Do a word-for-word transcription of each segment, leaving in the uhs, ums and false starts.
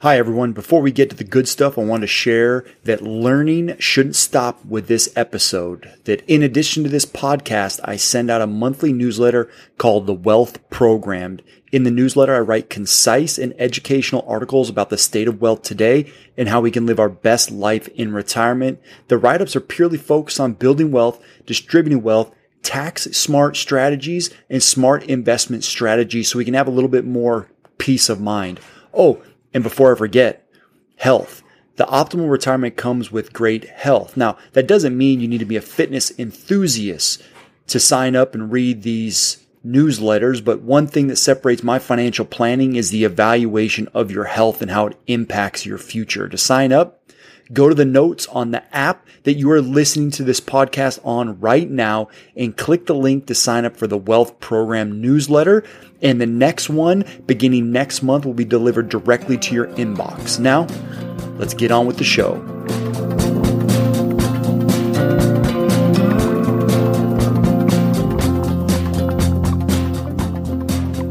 Hi, everyone. Before we get to the good stuff, I want to share that learning shouldn't stop with this episode. That in addition to this podcast, I send out a monthly newsletter called The Wealth Program. In the newsletter, I write concise and educational articles about the state of wealth today and how we can live our best life in retirement. The write-ups are purely focused on building wealth, distributing wealth, tax smart strategies, and smart investment strategies so we can have a little bit more peace of mind. Oh, and before I forget, health. The optimal retirement comes with great health. Now, that doesn't mean you need to be a fitness enthusiast to sign up and read these newsletters, but one thing that separates my financial planning is the evaluation of your health and how it impacts your future. To sign up, go to the notes on the app that you are listening to this podcast on right now and click the link to sign up for the Wealth Program newsletter. And the next one, beginning next month, will be delivered directly to your inbox. Now, let's get on with the show.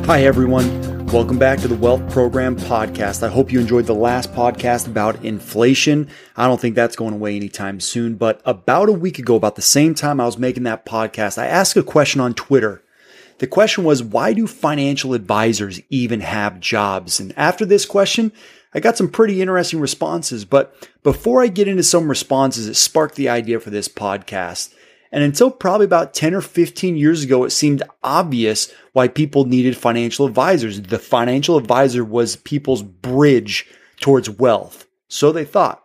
Hi, everyone. Welcome back to the Wealth Program Podcast. I hope you enjoyed the last podcast about inflation. I don't think that's going away anytime soon, but about a week ago, about the same time I was making that podcast, I asked a question on Twitter. The question was, why do financial advisors even have jobs? And after this question, I got some pretty interesting responses. But before I get into some responses, it sparked the idea for this podcast. And until probably about ten or fifteen years ago, it seemed obvious why people needed financial advisors. The financial advisor was people's bridge towards wealth. So they thought.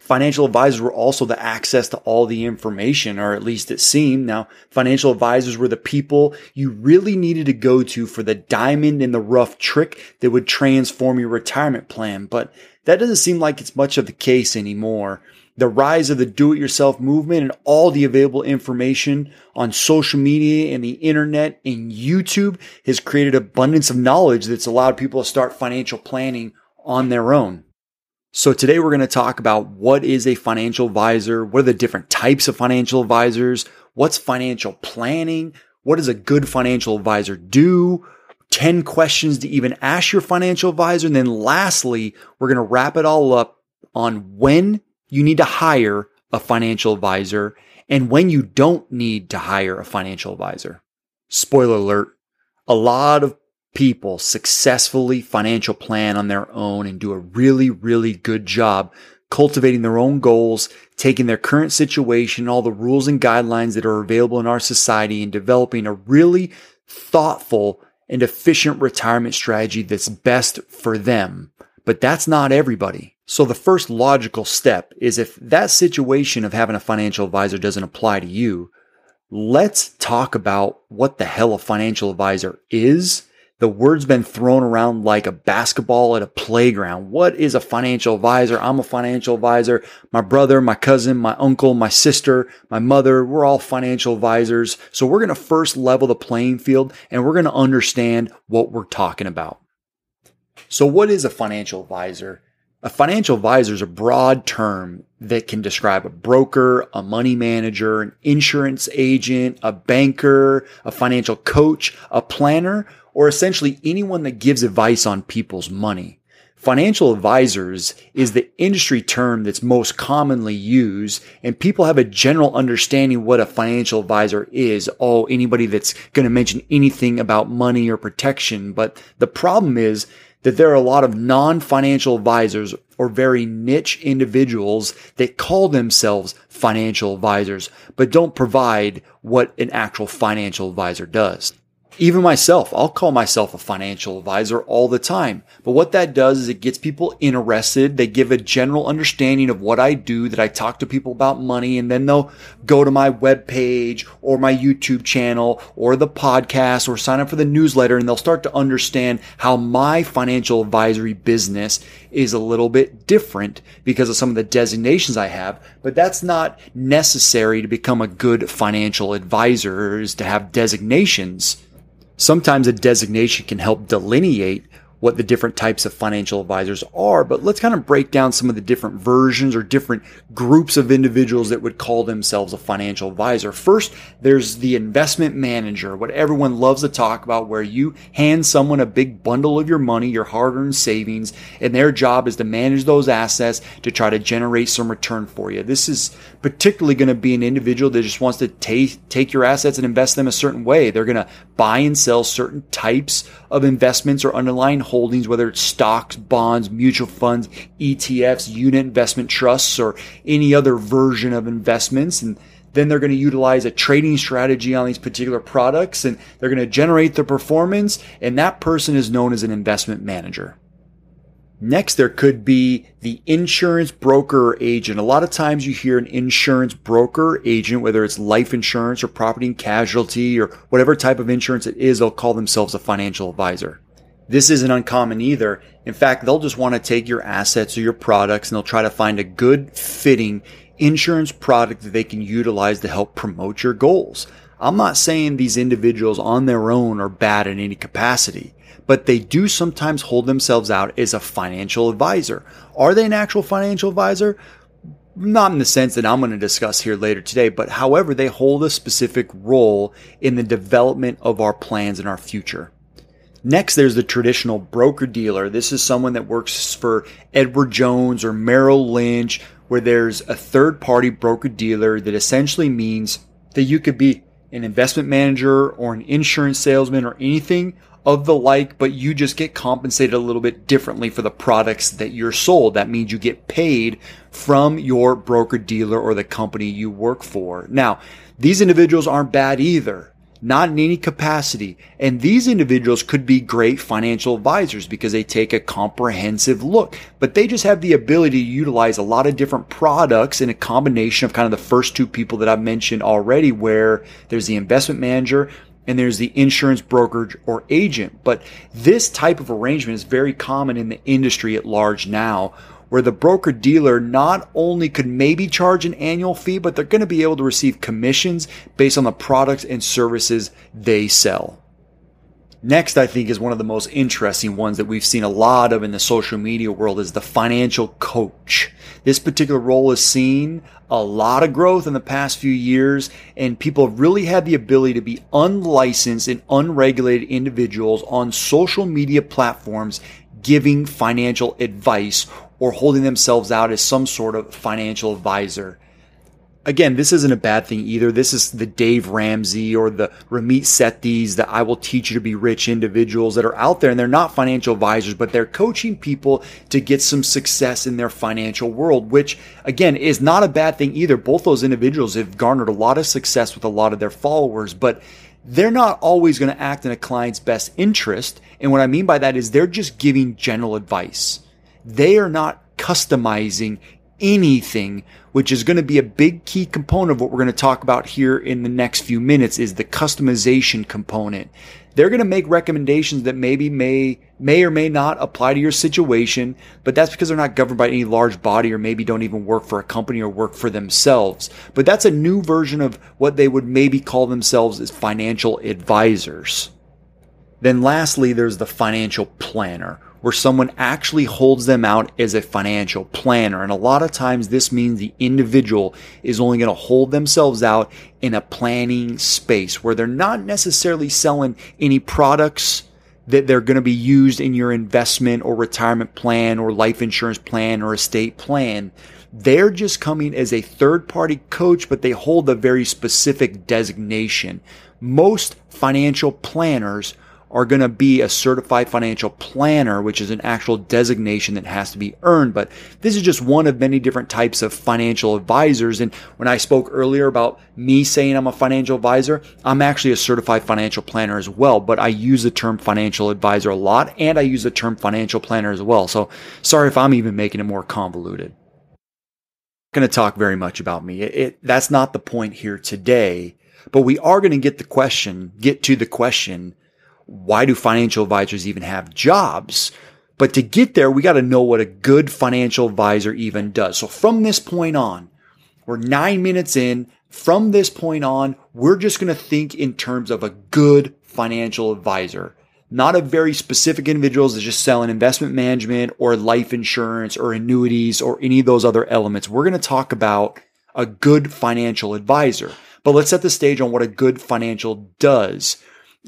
Financial advisors were also the access to all the information, or at least it seemed. Now, financial advisors were the people you really needed to go to for the diamond in the rough trick that would transform your retirement plan. But that doesn't seem like it's much of the case anymore. The rise of the do-it-yourself movement and all the available information on social media and the internet and YouTube has created abundance of knowledge that's allowed people to start financial planning on their own. So today we're going to talk about what is a financial advisor, what are the different types of financial advisors, what's financial planning, what does a good financial advisor do, ten questions to even ask your financial advisor, and then lastly, we're going to wrap it all up on when you need to hire a financial advisor and when you don't need to hire a financial advisor. Spoiler alert, a lot of people successfully financial plan on their own and do a really, really good job cultivating their own goals, taking their current situation, all the rules and guidelines that are available in our society and developing a really thoughtful and efficient retirement strategy that's best for them. But that's not everybody. So the first logical step is if that situation of having a financial advisor doesn't apply to you, let's talk about what the hell a financial advisor is. The word's been thrown around like a basketball at a playground. What is a financial advisor? I'm a financial advisor. My brother, my cousin, my uncle, my sister, my mother, we're all financial advisors. So we're going to first level the playing field and we're going to understand what we're talking about. So what is a financial advisor? A financial advisor is a broad term that can describe a broker, a money manager, an insurance agent, a banker, a financial coach, a planner, or essentially anyone that gives advice on people's money. Financial advisors is the industry term that's most commonly used, and people have a general understanding what a financial advisor is. Oh, anybody that's going to mention anything about money or protection. But the problem is that there are a lot of non-financial advisors or very niche individuals that call themselves financial advisors, but don't provide what an actual financial advisor does. Even myself, I'll call myself a financial advisor all the time. But what that does is it gets people interested. They give a general understanding of what I do, that I talk to people about money, and then they'll go to my webpage or my YouTube channel or the podcast or sign up for the newsletter, and they'll start to understand how my financial advisory business is a little bit different because of some of the designations I have. But that's not necessary to become a good financial advisor, is to have designations. Sometimes a designation can help delineate what the different types of financial advisors are, but let's kind of break down some of the different versions or different groups of individuals that would call themselves a financial advisor. First, there's the investment manager, what everyone loves to talk about, where you hand someone a big bundle of your money, your hard-earned savings, and their job is to manage those assets to try to generate some return for you. This is particularly going to be an individual that just wants to take, take your assets and invest them a certain way. They're going to buy and sell certain types of investments or underlying holdings, whether it's stocks, bonds, mutual funds, E T Fs, unit investment trusts, or any other version of investments. And then they're going to utilize a trading strategy on these particular products, and they're going to generate the performance, and that person is known as an investment manager. Next, there could be the insurance broker agent. A lot of times you hear an insurance broker agent, whether it's life insurance or property and casualty or whatever type of insurance it is, they'll call themselves a financial advisor. This isn't uncommon either. In fact, they'll just want to take your assets or your products and they'll try to find a good fitting insurance product that they can utilize to help promote your goals. I'm not saying these individuals on their own are bad in any capacity, but they do sometimes hold themselves out as a financial advisor. Are they an actual financial advisor? Not in the sense that I'm going to discuss here later today, but however, they hold a specific role in the development of our plans and our future. Next, there's the traditional broker-dealer. This is someone that works for Edward Jones or Merrill Lynch, where there's a third-party broker-dealer that essentially means that you could be an investment manager or an insurance salesman or anything of the like, but you just get compensated a little bit differently for the products that you're sold. That means you get paid from your broker-dealer or the company you work for. Now, these individuals aren't bad either. Not in any capacity. And these individuals could be great financial advisors because they take a comprehensive look, but they just have the ability to utilize a lot of different products in a combination of kind of the first two people that I've mentioned already, where there's the investment manager and there's the insurance brokerage or agent. But this type of arrangement is very common in the industry at large now, where the broker-dealer not only could maybe charge an annual fee, but they're going to be able to receive commissions based on the products and services they sell. Next, I think, is one of the most interesting ones that we've seen a lot of in the social media world is the financial coach. This particular role has seen a lot of growth in the past few years, and people have really had the ability to be unlicensed and unregulated individuals on social media platforms giving financial advice or holding themselves out as some sort of financial advisor. Again, this isn't a bad thing either. This is the Dave Ramsey or the Ramit Sethi's, the I will teach you to be rich individuals that are out there, and they're not financial advisors, but they're coaching people to get some success in their financial world, which again is not a bad thing either. Both those individuals have garnered a lot of success with a lot of their followers, but they're not always going to act in a client's best interest. And what I mean by that is they're just giving general advice. They are not customizing anything, which is going to be a big key component of what we're going to talk about here in the next few minutes is the customization component. They're going to make recommendations that maybe may, may or may not apply to your situation, but that's because they're not governed by any large body or maybe don't even work for a company or work for themselves. But that's a new version of what they would maybe call themselves as financial advisors. Then lastly, there's the financial planner, where someone actually holds them out as a financial planner. And a lot of times this means the individual is only going to hold themselves out in a planning space where they're not necessarily selling any products that they're going to be used in your investment or retirement plan or life insurance plan or estate plan. They're just coming as a third-party coach, but they hold a very specific designation. Most financial planners are going to be a certified financial planner, which is an actual designation that has to be earned. But this is just one of many different types of financial advisors. And when I spoke earlier about me saying I'm a financial advisor, I'm actually a certified financial planner as well. But I use the term financial advisor a lot, and I use the term financial planner as well. So sorry if I'm even making it more convoluted. I'm not going to talk very much about me. It, it, that's not the point here today. But we are going to get the question, get to the question, why do financial advisors even have jobs? But to get there, we got to know what a good financial advisor even does. So from this point on, we're nine minutes in. From this point on, we're just going to think in terms of a good financial advisor. not of very specific individuals that just sell in investment management or life insurance or annuities or any of those other elements. We're going to talk about a good financial advisor, but let's set the stage on what a good financial does.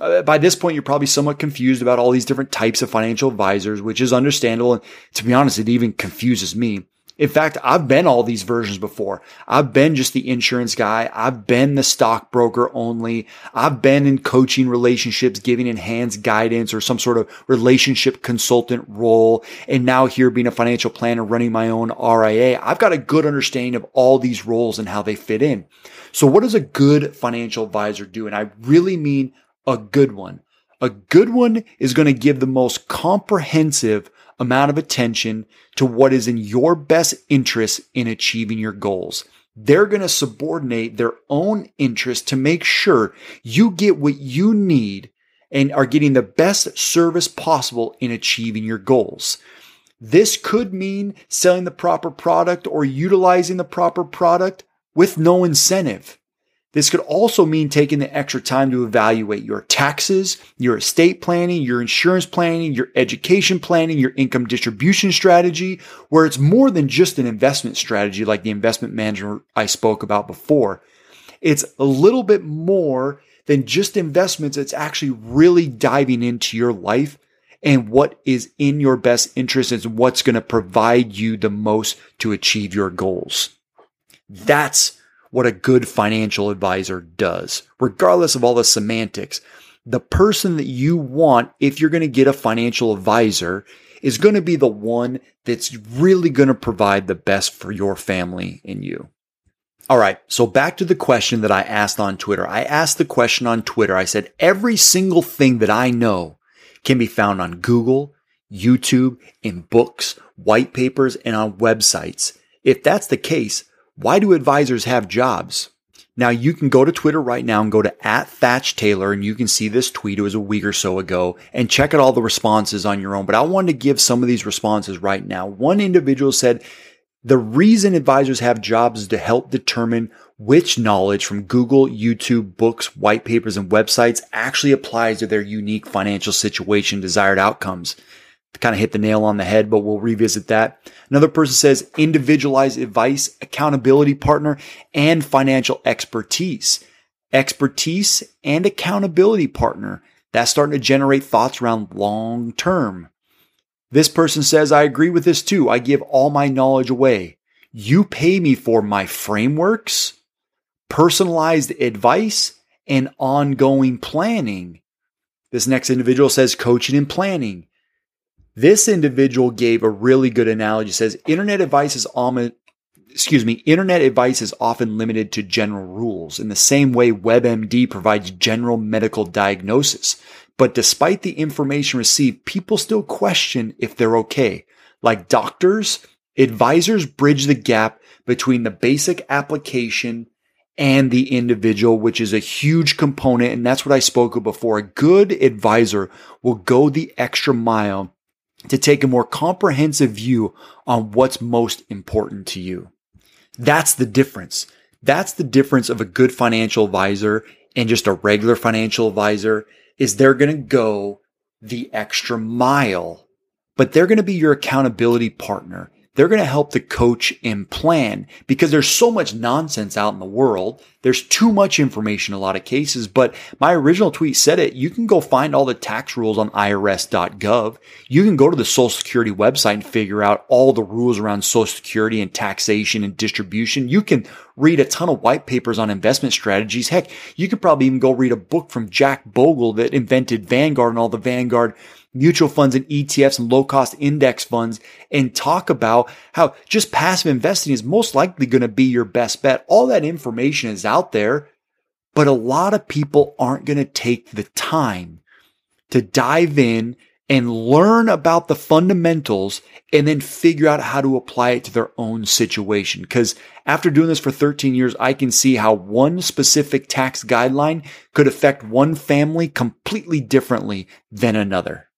Uh, by this point, you're probably somewhat confused about all these different types of financial advisors, which is understandable. And to be honest, it even confuses me. In fact, I've been all these versions before. I've been just the insurance guy. I've been the stockbroker only. I've been in coaching relationships, giving enhanced guidance or some sort of relationship consultant role. And now here being a financial planner, running my own R I A, I've got a good understanding of all these roles and how they fit in. So what does a good financial advisor do? And I really mean a good one. A good one is going to give the most comprehensive amount of attention to what is in your best interest in achieving your goals. They're going to subordinate their own interest to make sure you get what you need and are getting the best service possible in achieving your goals. This could mean selling the proper product or utilizing the proper product with no incentive. This could also mean taking the extra time to evaluate your taxes, your estate planning, your insurance planning, your education planning, your income distribution strategy, where it's more than just an investment strategy like the investment manager I spoke about before. It's a little bit more than just investments. It's actually really diving into your life and what is in your best interest and what's going to provide you the most to achieve your goals. That's what a good financial advisor does, regardless of all the semantics. The person that you want, if you're going to get a financial advisor, is going to be the one that's really going to provide the best for your family and you. All right, so back to the question that I asked on Twitter. I asked the question on Twitter. I said, every single thing that I know can be found on Google, YouTube, in books, white papers, and on websites. If that's the case, why do advisors have jobs? Now you can go to Twitter right now and go to at Thatch Taylor, and you can see this tweet. It was a week or so ago, and check out all the responses on your own. But I wanted to give some of these responses right now. One individual said, the reason advisors have jobs is to help determine which knowledge from Google, YouTube, books, white papers, and websites actually applies to their unique financial situation, desired outcomes. Kind of hit the nail on the head, but we'll revisit that. Another person says individualized advice, accountability partner, and financial expertise. Expertise and accountability partner. That's starting to generate thoughts around long term. This person says, I agree with this too. I give all my knowledge away. You pay me for my frameworks, personalized advice, and ongoing planning. This next individual says coaching and planning. This individual gave a really good analogy. It says internet advice is om- excuse me, internet advice is often limited to general rules. In the same way, WebMD provides general medical diagnosis. But despite the information received, people still question if they're okay. Like doctors, advisors bridge the gap between the basic application and the individual, which is a huge component. And that's what I spoke of before. A good advisor will go the extra mile to take a more comprehensive view on what's most important to you. That's the difference. That's the difference of a good financial advisor and just a regular financial advisor, is they're going to go the extra mile, but they're going to be your accountability partner. They're going to help to coach and plan, because there's so much nonsense out in the world. There's too much information in a lot of cases, but my original tweet said it. You can go find all the tax rules on I R S dot gov. You can go to the Social Security website and figure out all the rules around Social Security and taxation and distribution. You can read a ton of white papers on investment strategies. Heck, you could probably even go read a book from Jack Bogle that invented Vanguard and all the Vanguard mutual funds and E T Fs and low-cost index funds, and talk about how just passive investing is most likely going to be your best bet. All that information is out there, but a lot of people aren't going to take the time to dive in and learn about the fundamentals and then figure out how to apply it to their own situation. Because after doing this for thirteen years, I can see how one specific tax guideline could affect one family completely differently than another.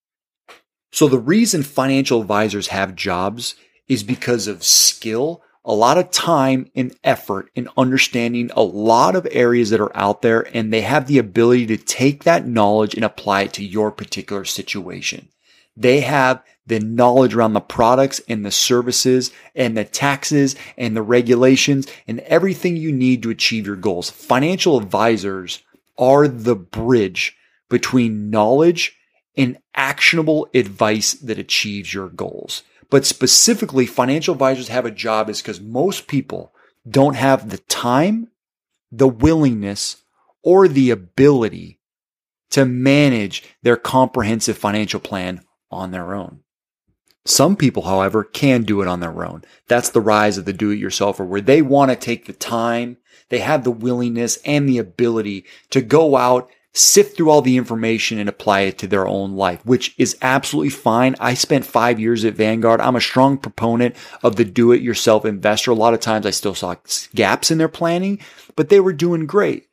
So the reason financial advisors have jobs is because of skill, a lot of time and effort in understanding a lot of areas that are out there, and they have the ability to take that knowledge and apply it to your particular situation. They have the knowledge around the products and the services and the taxes and the regulations and everything you need to achieve your goals. Financial advisors are the bridge between knowledge and actionable advice that achieves your goals. But specifically, financial advisors have a job is because most people don't have the time, the willingness, or the ability to manage their comprehensive financial plan on their own. Some people, however, can do it on their own. That's the rise of the do-it-yourselfer, where they want to take the time, they have the willingness and the ability to go out, sift through all the information and apply it to their own life, which is absolutely fine. I spent five years at Vanguard. I'm a strong proponent of the do-it-yourself investor. A lot of times I still saw gaps in their planning, but they were doing great.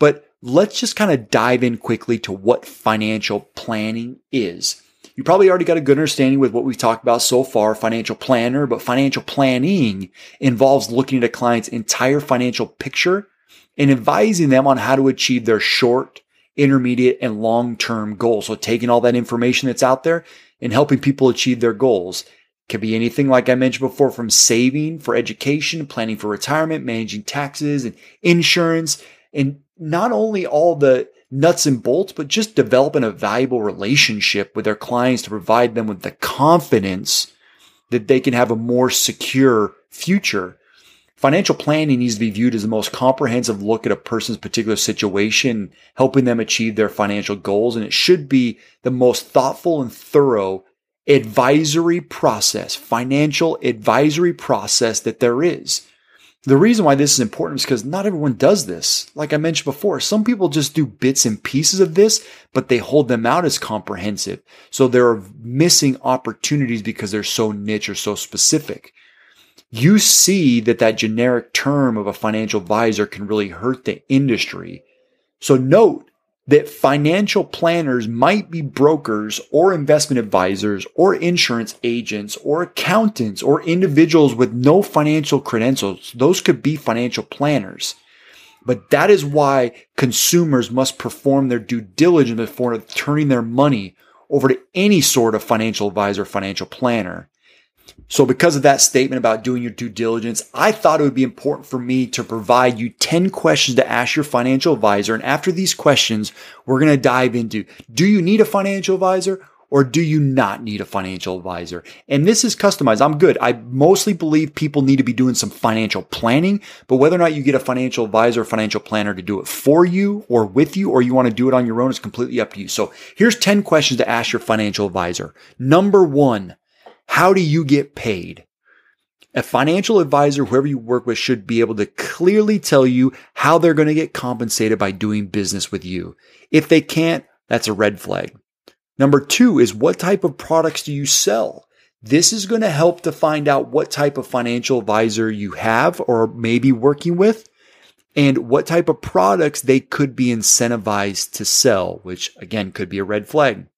But let's just kind of dive in quickly to what financial planning is. You probably already got a good understanding with what we've talked about so far, financial planner, but financial planning involves looking at a client's entire financial picture and advising them on how to achieve their short, intermediate, and long-term goals. So taking all that information that's out there and helping people achieve their goals. It could be anything, like I mentioned before, from saving for education, planning for retirement, managing taxes and insurance, and not only all the nuts and bolts, but just developing a valuable relationship with their clients to provide them with the confidence that they can have a more secure future. Financial planning needs to be viewed as the most comprehensive look at a person's particular situation, helping them achieve their financial goals. And it should be the most thoughtful and thorough advisory process, financial advisory process that there is. The reason why this is important is because not everyone does this. Like I mentioned before, some people just do bits and pieces of this, but they hold them out as comprehensive. So they're missing opportunities because they're so niche or so specific. You see that that generic term of a financial advisor can really hurt the industry. So note that financial planners might be brokers or investment advisors or insurance agents or accountants or individuals with no financial credentials. Those could be financial planners. But that is why consumers must perform their due diligence before turning their money over to any sort of financial advisor or financial planner. So because of that statement about doing your due diligence, I thought it would be important for me to provide you ten questions to ask your financial advisor. And after these questions, we're going to dive into, do you need a financial advisor or do you not need a financial advisor? And this is customized. I'm good. I mostly believe people need to be doing some financial planning, but whether or not you get a financial advisor or financial planner to do it for you or with you, or you want to do it on your own, is completely up to you. So here's ten questions to ask your financial advisor. Number one. How do you get paid? A financial advisor, whoever you work with, should be able to clearly tell you how they're going to get compensated by doing business with you. If they can't, that's a red flag. Number two is, what type of products do you sell? This is going to help to find out what type of financial advisor you have or may be working with and what type of products they could be incentivized to sell, which again could be a red flag.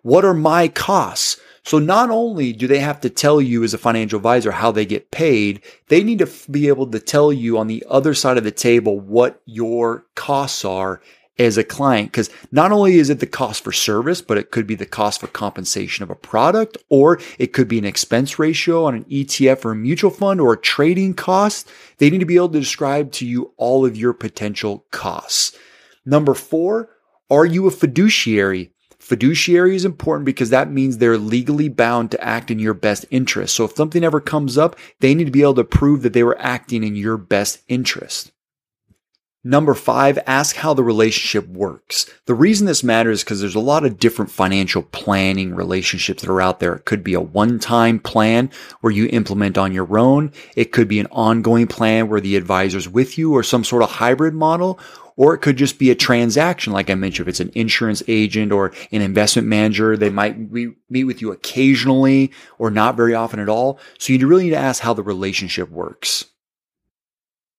What are my costs? So not only do they have to tell you as a financial advisor how they get paid, they need to be able to tell you on the other side of the table what your costs are as a client. Because not only is it the cost for service, but it could be the cost for compensation of a product, or it could be an expense ratio on an E T F or a mutual fund or a trading cost. They need to be able to describe to you all of your potential costs. Number four, are you a fiduciary? Fiduciary is important because that means they're legally bound to act in your best interest. So if something ever comes up, they need to be able to prove that they were acting in your best interest. Number five, ask how the relationship works. The reason this matters is because there's a lot of different financial planning relationships that are out there. It could be a one-time plan where you implement on your own. It could be an ongoing plan where the advisor's with you, or some sort of hybrid model. Or it could just be a transaction, like I mentioned. If it's an insurance agent or an investment manager, they might re- meet with you occasionally or not very often at all. So you really need to ask how the relationship works.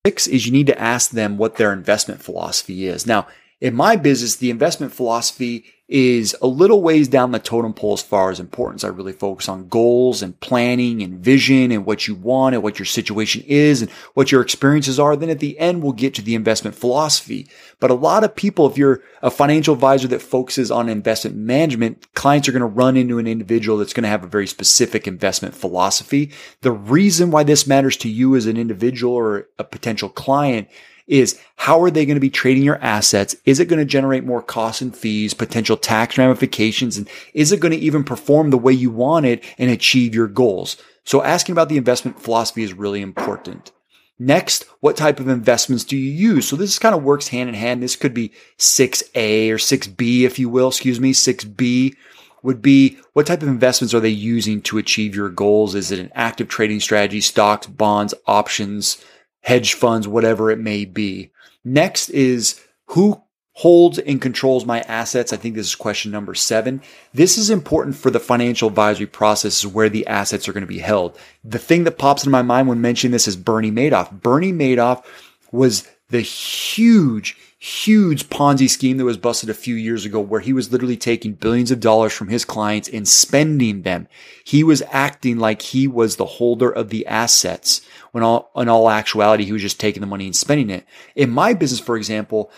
Six is, you need to ask them what their investment philosophy is. Now, in my business, the investment philosophy is a little ways down the totem pole as far as importance. I really focus on goals and planning and vision and what you want and what your situation is and what your experiences are. Then at the end, we'll get to the investment philosophy. But a lot of people, if you're a financial advisor that focuses on investment management, clients are going to run into an individual that's going to have a very specific investment philosophy. The reason why this matters to you as an individual or a potential client is how are they going to be trading your assets? Is it going to generate more costs and fees, potential tax ramifications? And is it going to even perform the way you want it and achieve your goals? So asking about the investment philosophy is really important. Next, what type of investments do you use? So this kind of works hand in hand. This could be six A or six B, if you will, excuse me, six B. Would be what type of investments are they using to achieve your goals? Is it an active trading strategy, stocks, bonds, options, hedge funds, whatever it may be? Next is who holds and controls my assets? I think this is question number seven. This is important for the financial advisory process, is where the assets are going to be held. The thing that pops into my mind when mentioning this is Bernie Madoff. Bernie Madoff was the huge, huge Ponzi scheme that was busted a few years ago, where he was literally taking billions of dollars from his clients and spending them. He was acting like he was the holder of the assets, when all, in all actuality, he was just taking the money and spending it. In my business, for example,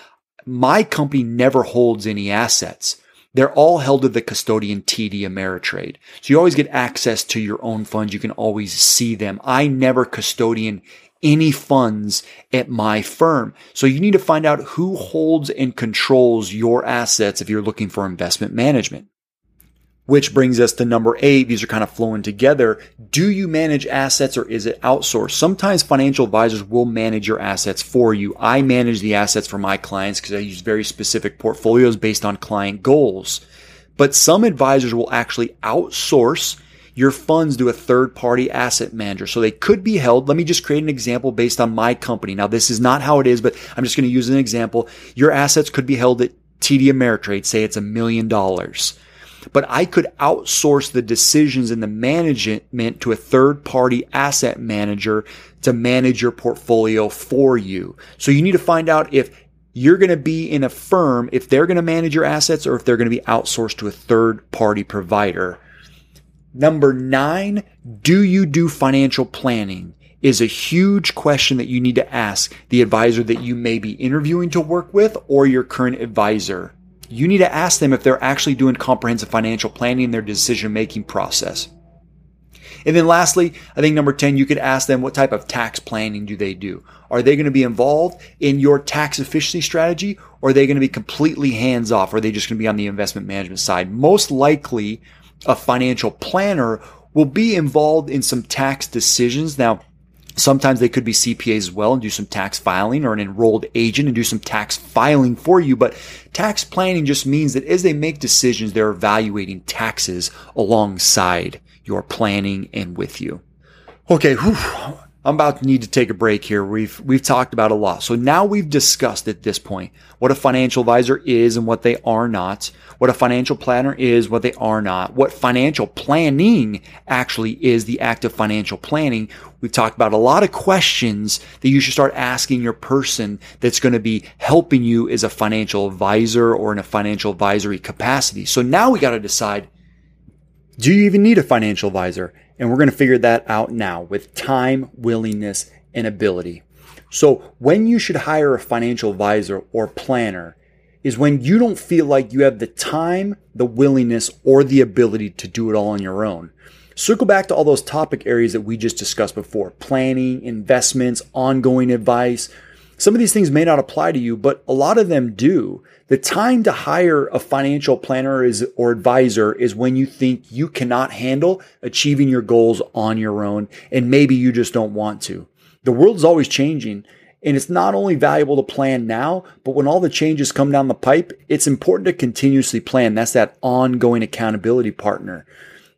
my company never holds any assets. They're all held to the custodian T D Ameritrade. So you always get access to your own funds. You can always see them. I never custodian any funds at my firm. So you need to find out who holds and controls your assets if you're looking for investment management. Which brings us to number eight. These are kind of flowing together. Do you manage assets or is it outsourced? Sometimes financial advisors will manage your assets for you. I manage the assets for my clients because I use very specific portfolios based on client goals. But some advisors will actually outsource your funds to a third-party asset manager. So they could be held. Let me just create an example based on my company. Now, this is not how it is, but I'm just going to use an example. Your assets could be held at T D Ameritrade. Say it's a million dollars. But I could outsource the decisions and the management to a third-party asset manager to manage your portfolio for you. So you need to find out if you're going to be in a firm, if they're going to manage your assets, or if they're going to be outsourced to a third-party provider. Number nine, do you do financial planning? Is a huge question that you need to ask the advisor that you may be interviewing to work with or your current advisor. You need to ask them if they're actually doing comprehensive financial planning in their decision-making process. And then lastly, I think number ten, you could ask them what type of tax planning do they do? Are they going to be involved in your tax efficiency strategy, or are they going to be completely hands-off? Or are they just going to be on the investment management side? Most likely, a financial planner will be involved in some tax decisions. Now, sometimes they could be C P As as well and do some tax filing, or an enrolled agent and do some tax filing for you. But tax planning just means that as they make decisions, they're evaluating taxes alongside your planning and with you. Okay, whew, I'm about to need to take a break here. We've we've talked about a lot. So now we've discussed at this point what a financial advisor is and what they are not, what a financial planner is, what they are not, what financial planning actually is, the act of financial planning. We've talked about a lot of questions that you should start asking your person that's going to be helping you as a financial advisor or in a financial advisory capacity. So now we got to decide, do you even need a financial advisor? And we're going to figure that out now with time, willingness, and ability. So when you should hire a financial advisor or planner is when you don't feel like you have the time, the willingness, or the ability to do it all on your own. Circle back to all those topic areas that we just discussed before: planning, investments, ongoing advice. Some of these things may not apply to you, but a lot of them do. The time to hire a financial planner is, or advisor is when you think you cannot handle achieving your goals on your own, and maybe you just don't want to. The world's always changing, and it's not only valuable to plan now, but when all the changes come down the pipe, it's important to continuously plan. That's that ongoing accountability partner.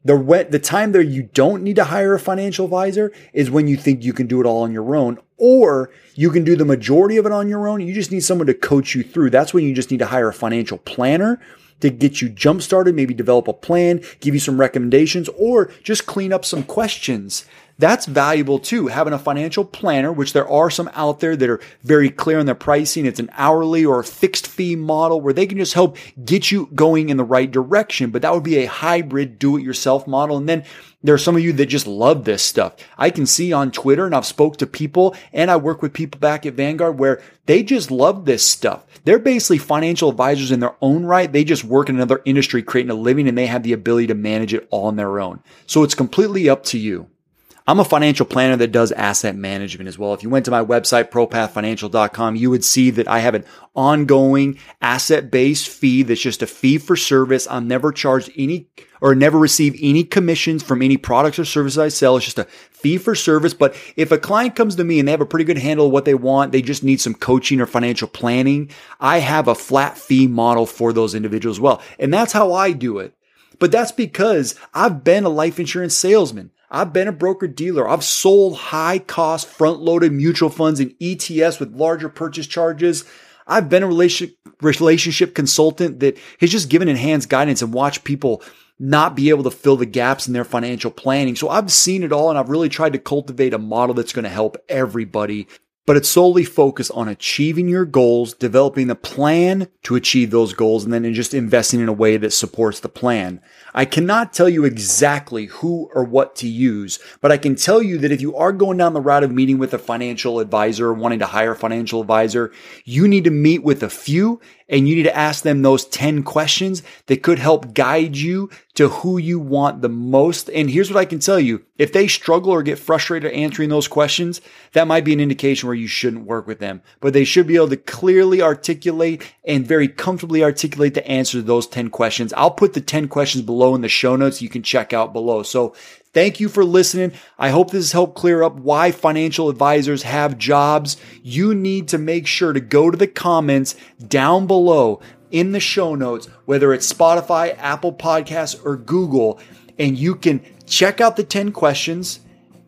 The the time that you don't need to hire a financial advisor is when you think you can do it all on your own, or you can do the majority of it on your own. You just need someone to coach you through. That's when you just need to hire a financial planner to get you jump started, maybe develop a plan, give you some recommendations, or just clean up some questions That's valuable too. Having a financial planner, which there are some out there that are very clear on their pricing. It's an hourly or a fixed fee model where they can just help get you going in the right direction. But that would be a hybrid do-it-yourself model. And then there are some of you that just love this stuff. I can see on Twitter, and I've spoke to people, and I work with people back at Vanguard where they just love this stuff. They're basically financial advisors in their own right. They just work in another industry creating a living, and they have the ability to manage it all on their own. So it's completely up to you. I'm a financial planner that does asset management as well. If you went to my website, propath financial dot com, you would see that I have an ongoing asset-based fee that's just a fee for service. I'm never charged any or never receive any commissions from any products or services I sell. It's just a fee for service. But if a client comes to me and they have a pretty good handle of what they want, they just need some coaching or financial planning, I have a flat fee model for those individuals as well. And that's how I do it. But that's because I've been a life insurance salesman. I've been a broker-dealer. I've sold high-cost, front-loaded mutual funds and E T Fs with larger purchase charges. I've been a relation, relationship consultant that has just given enhanced guidance and watched people not be able to fill the gaps in their financial planning. So I've seen it all, and I've really tried to cultivate a model that's going to help everybody. But it's solely focused on achieving your goals, developing the plan to achieve those goals, and then just investing in a way that supports the plan. I cannot tell you exactly who or what to use, but I can tell you that if you are going down the route of meeting with a financial advisor or wanting to hire a financial advisor, you need to meet with a few and you need to ask them those ten questions that could help guide you to who you want the most. And here's what I can tell you. If they struggle or get frustrated answering those questions, that might be an indication where you shouldn't work with them, but they should be able to clearly articulate and very comfortably articulate the answer to those ten questions. I'll put the ten questions below in the show notes. You can check out below. So thank you for listening. I hope this has helped clear up why financial advisors have jobs. You need to make sure to go to the comments down below in the show notes, whether it's Spotify, Apple Podcasts, or Google, and you can check out the ten questions.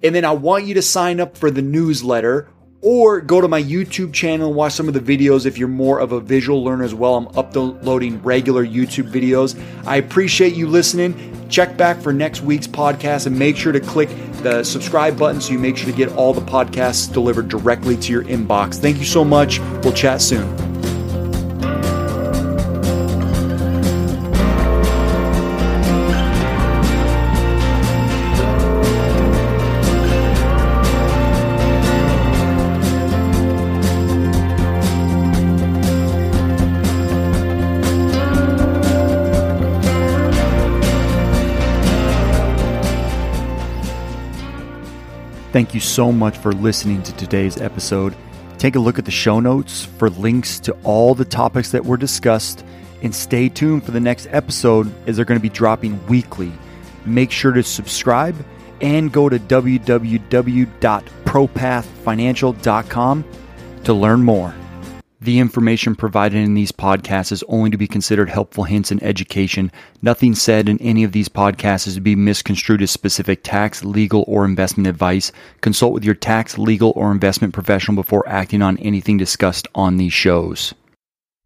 And then I want you to sign up for the newsletter or go to my YouTube channel and watch some of the videos if you're more of a visual learner as well. I'm uploading regular YouTube videos. I appreciate you listening. Check back for next week's podcast and make sure to click the subscribe button so you make sure to get all the podcasts delivered directly to your inbox. Thank you so much. We'll chat soon. Thank you so much for listening to today's episode. Take a look at the show notes for links to all the topics that were discussed, and stay tuned for the next episode as they're going to be dropping weekly. Make sure to subscribe and go to w w w dot propath financial dot com to learn more. The information provided in these podcasts is only to be considered helpful hints and education. Nothing said in any of these podcasts is to be misconstrued as specific tax, legal, or investment advice. Consult with your tax, legal, or investment professional before acting on anything discussed on these shows.